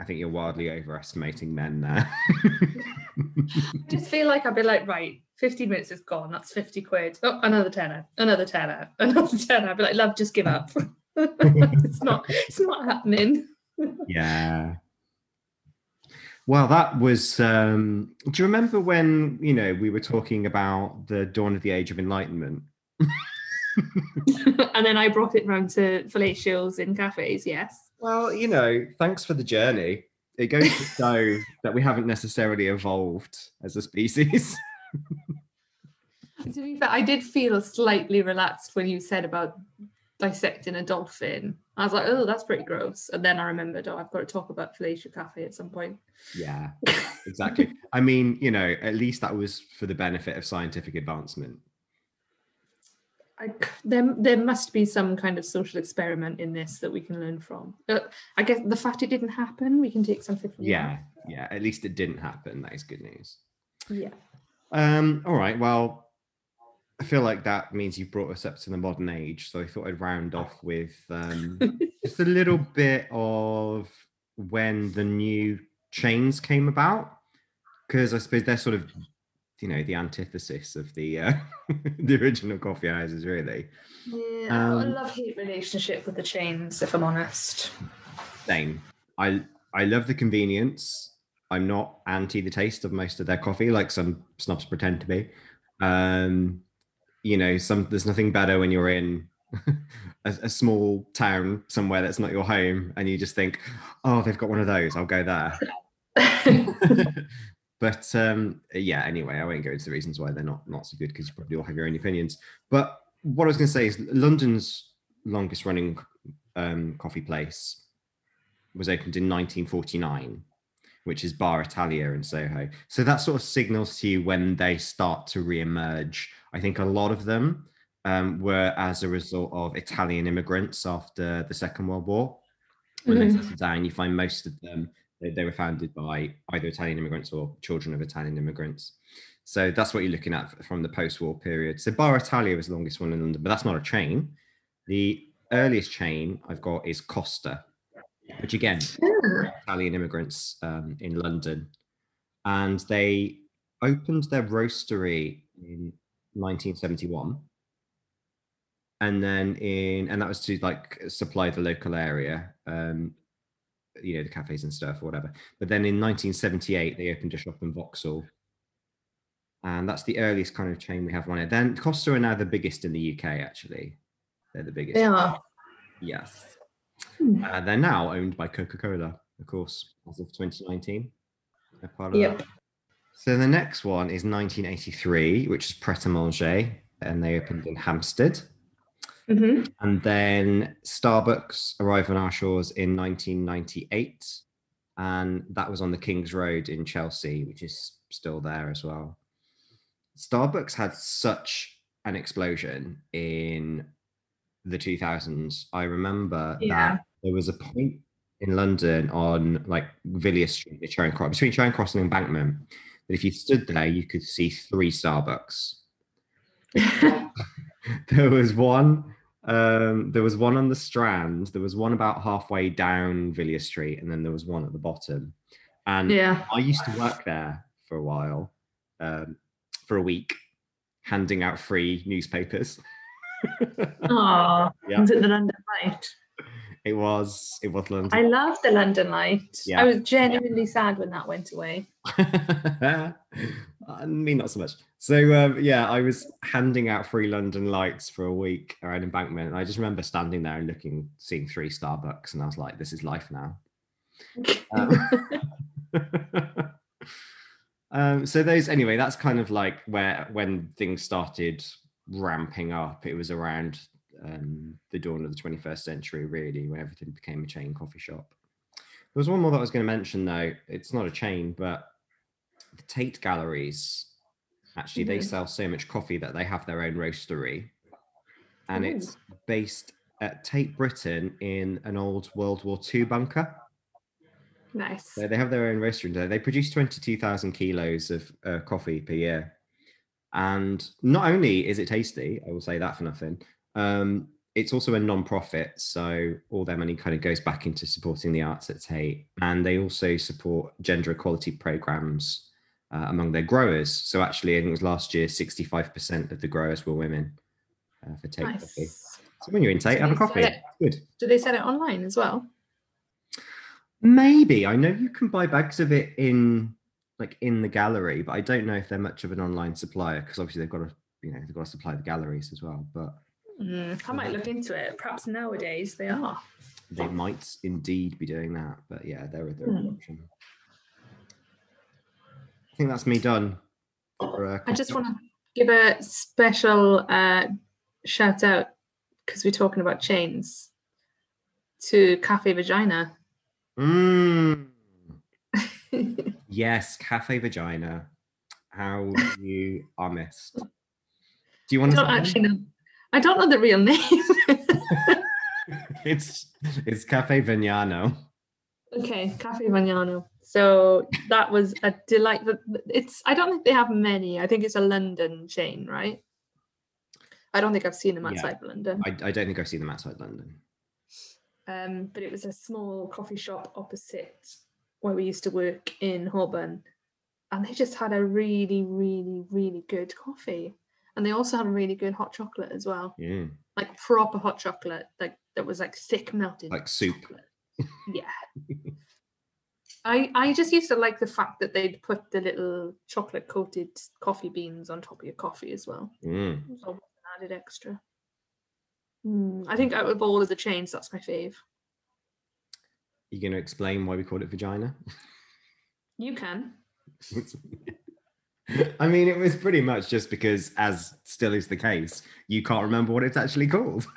I think you're wildly overestimating men there. I just feel like I'd be like, right, 15 minutes is gone. That's 50 quid. Oh, another tenner, another tenner, another tenner. I'd be like, love, just give up. It's not happening. Yeah. Well, that was, do you remember when, you know, we were talking about the dawn of the Age of Enlightenment? And then I brought it round to fellatio's in cafes, yes. Well, you know, thanks for the journey. It goes to show that we haven't necessarily evolved as a species. To be fair, I did feel slightly relaxed when you said about dissecting a dolphin. I was like, oh, that's pretty gross. And then I remembered, oh, I've got to talk about fellatio cafe at some point. Yeah, exactly. I mean, you know, at least that was for the benefit of scientific advancement. There must be some kind of social experiment in this that we can learn from. I guess the fact it didn't happen, we can take something from that. Yeah, at least it didn't happen. That is good news. Yeah. All right, well, I feel like that means you've brought us up to the modern age. So I thought I'd round off with just a little bit of when the new chains came about, because I suppose they're sort of, you know, the antithesis of the original coffee houses, really. Yeah, I love hate relationship with the chains, if I'm honest. Same. I love the convenience. I'm not anti the taste of most of their coffee, like some snobs pretend to be. You know, there's nothing better when you're in a small town somewhere that's not your home, and you just think, oh, they've got one of those, I'll go there. But yeah, anyway, I won't go into the reasons why they're not so good, because you probably all have your own opinions. But what I was going to say is London's longest running coffee place was opened in 1949, which is Bar Italia in Soho. So that sort of signals to you when they start to reemerge. I think a lot of them were as a result of Italian immigrants after the Second World War. When they settled down, you find most of them, they were founded by either Italian immigrants or children of Italian immigrants. So that's what you're looking at from the post-war period. So Bar Italia was the longest one in London, but that's not a chain. The earliest chain I've got is Costa, which again, Italian immigrants in London. And they opened their roastery in 1971. And then and that was to like supply the local area. You know, the cafes and stuff or whatever. But then in 1978, they opened a shop in Vauxhall. And that's the earliest kind of chain we have on it. Then Costa are now the biggest in the UK, actually. They're the biggest. They are. Yes. They're now owned by Coca-Cola, of course, as of 2019. They're part of that. So the next one is 1983, which is Pret-a-Manger. And they opened in Hampstead. And then Starbucks arrived on our shores in 1998, and that was on the King's Road in Chelsea, which is still there as well. Starbucks had such an explosion in the 2000s. I remember that there was a point in London on like Villiers Street, Charing Cross, between Charing Cross and Embankment, that if you stood there, you could see three Starbucks. There was one on the Strand, there was one about halfway down Villiers Street, and then there was one at the bottom. And I used to work there for a while, for a week, handing out free newspapers. Oh, was it the London Light? It was London. I love the London Light. Yeah. I was genuinely sad when that went away. I mean, not so much. So I was handing out free London Lights for a week around Embankment, and I just remember standing there and seeing three Starbucks, and I was like, "This is life now." So those, anyway, that's kind of like when things started ramping up. It was around the dawn of the 21st century, really, when everything became a chain coffee shop. There was one more that I was going to mention, though. It's not a chain, but the Tate Galleries. Actually, they sell so much coffee that they have their own roastery. And it's based at Tate Britain in an old World War II bunker. Nice. So they have their own roastery. They produce 22,000 kilos of coffee per year. And not only is it tasty, I will say that for nothing, It's also a non-profit, so all their money kind of goes back into supporting the arts at Tate. And they also support gender equality programs among their growers. So actually, I think it was last year, 65% of the growers were women for Tate Nice. Coffee. So when you're in Tate, have a coffee. Good. Do they sell it online as well? Maybe. I know you can buy bags of it in the gallery, but I don't know if they're much of an online supplier, because obviously they've got to supply the galleries as well. But I might look into it. Perhaps nowadays they are. They might indeed be doing that, but yeah, they're an option. I think that's me done. I just want to give a special shout out, because we're talking about chains, to Cafe Vagina. Yes, Cafe Vagina. How you are missed. Do you want to actually know? I don't know the real name. It's Cafe Vagnano. Okay, Cafe Vagnano. So that was a delight. I don't think they have many. I think it's a London chain, right? I don't think I've seen them outside London. I don't think I've seen them outside London. But it was a small coffee shop opposite where we used to work in Holborn. And they just had a really, really, really good coffee. And they also had a really good hot chocolate as well. Yeah. Like proper hot chocolate. Like that was like thick melted. Like soup. Chocolate. Yeah. I just used to like the fact that they'd put the little chocolate coated coffee beans on top of your coffee as well. Mm. So added extra. I think out of all of the chains, that's my fave. Are you going to explain why we called it Vagina? You can. I mean, it was pretty much just because, as still is the case, you can't remember what it's actually called.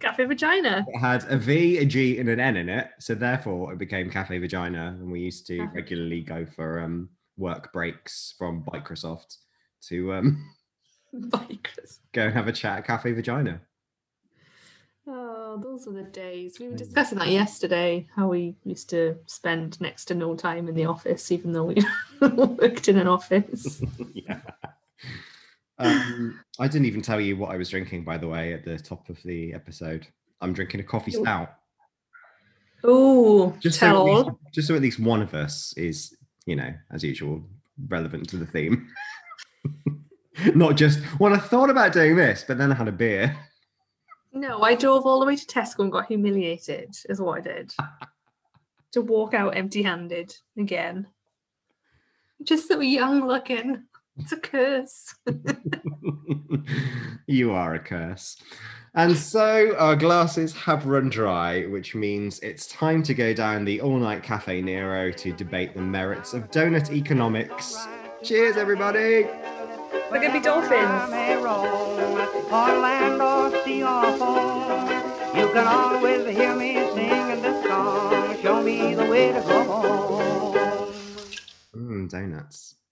Cafe Vagina. It had a V, a G, and an N in it, so therefore it became Cafe Vagina. And we used to regularly go for work breaks from Microsoft to go and have a chat at Cafe Vagina. Oh, those are the days. We were discussing that yesterday, how we used to spend next to no time in the office, even though we worked in an office. Yeah. I didn't even tell you what I was drinking, by the way, at the top of the episode. I'm drinking a coffee stout. Oh, just so at least one of us is, as usual, relevant to the theme. Not just, well, I thought about doing this, but then I had a beer. No, I drove all the way to Tesco and got humiliated, is what I did. To walk out empty-handed again. Just that we're young looking. It's a curse. You are a curse. And so our glasses have run dry, which means it's time to go down the all-night Caffè Nero to debate the merits of donut economics. Cheers, everybody. We're going to be dolphins. You can always hear me singing this song. Show me the way to go home. Donuts.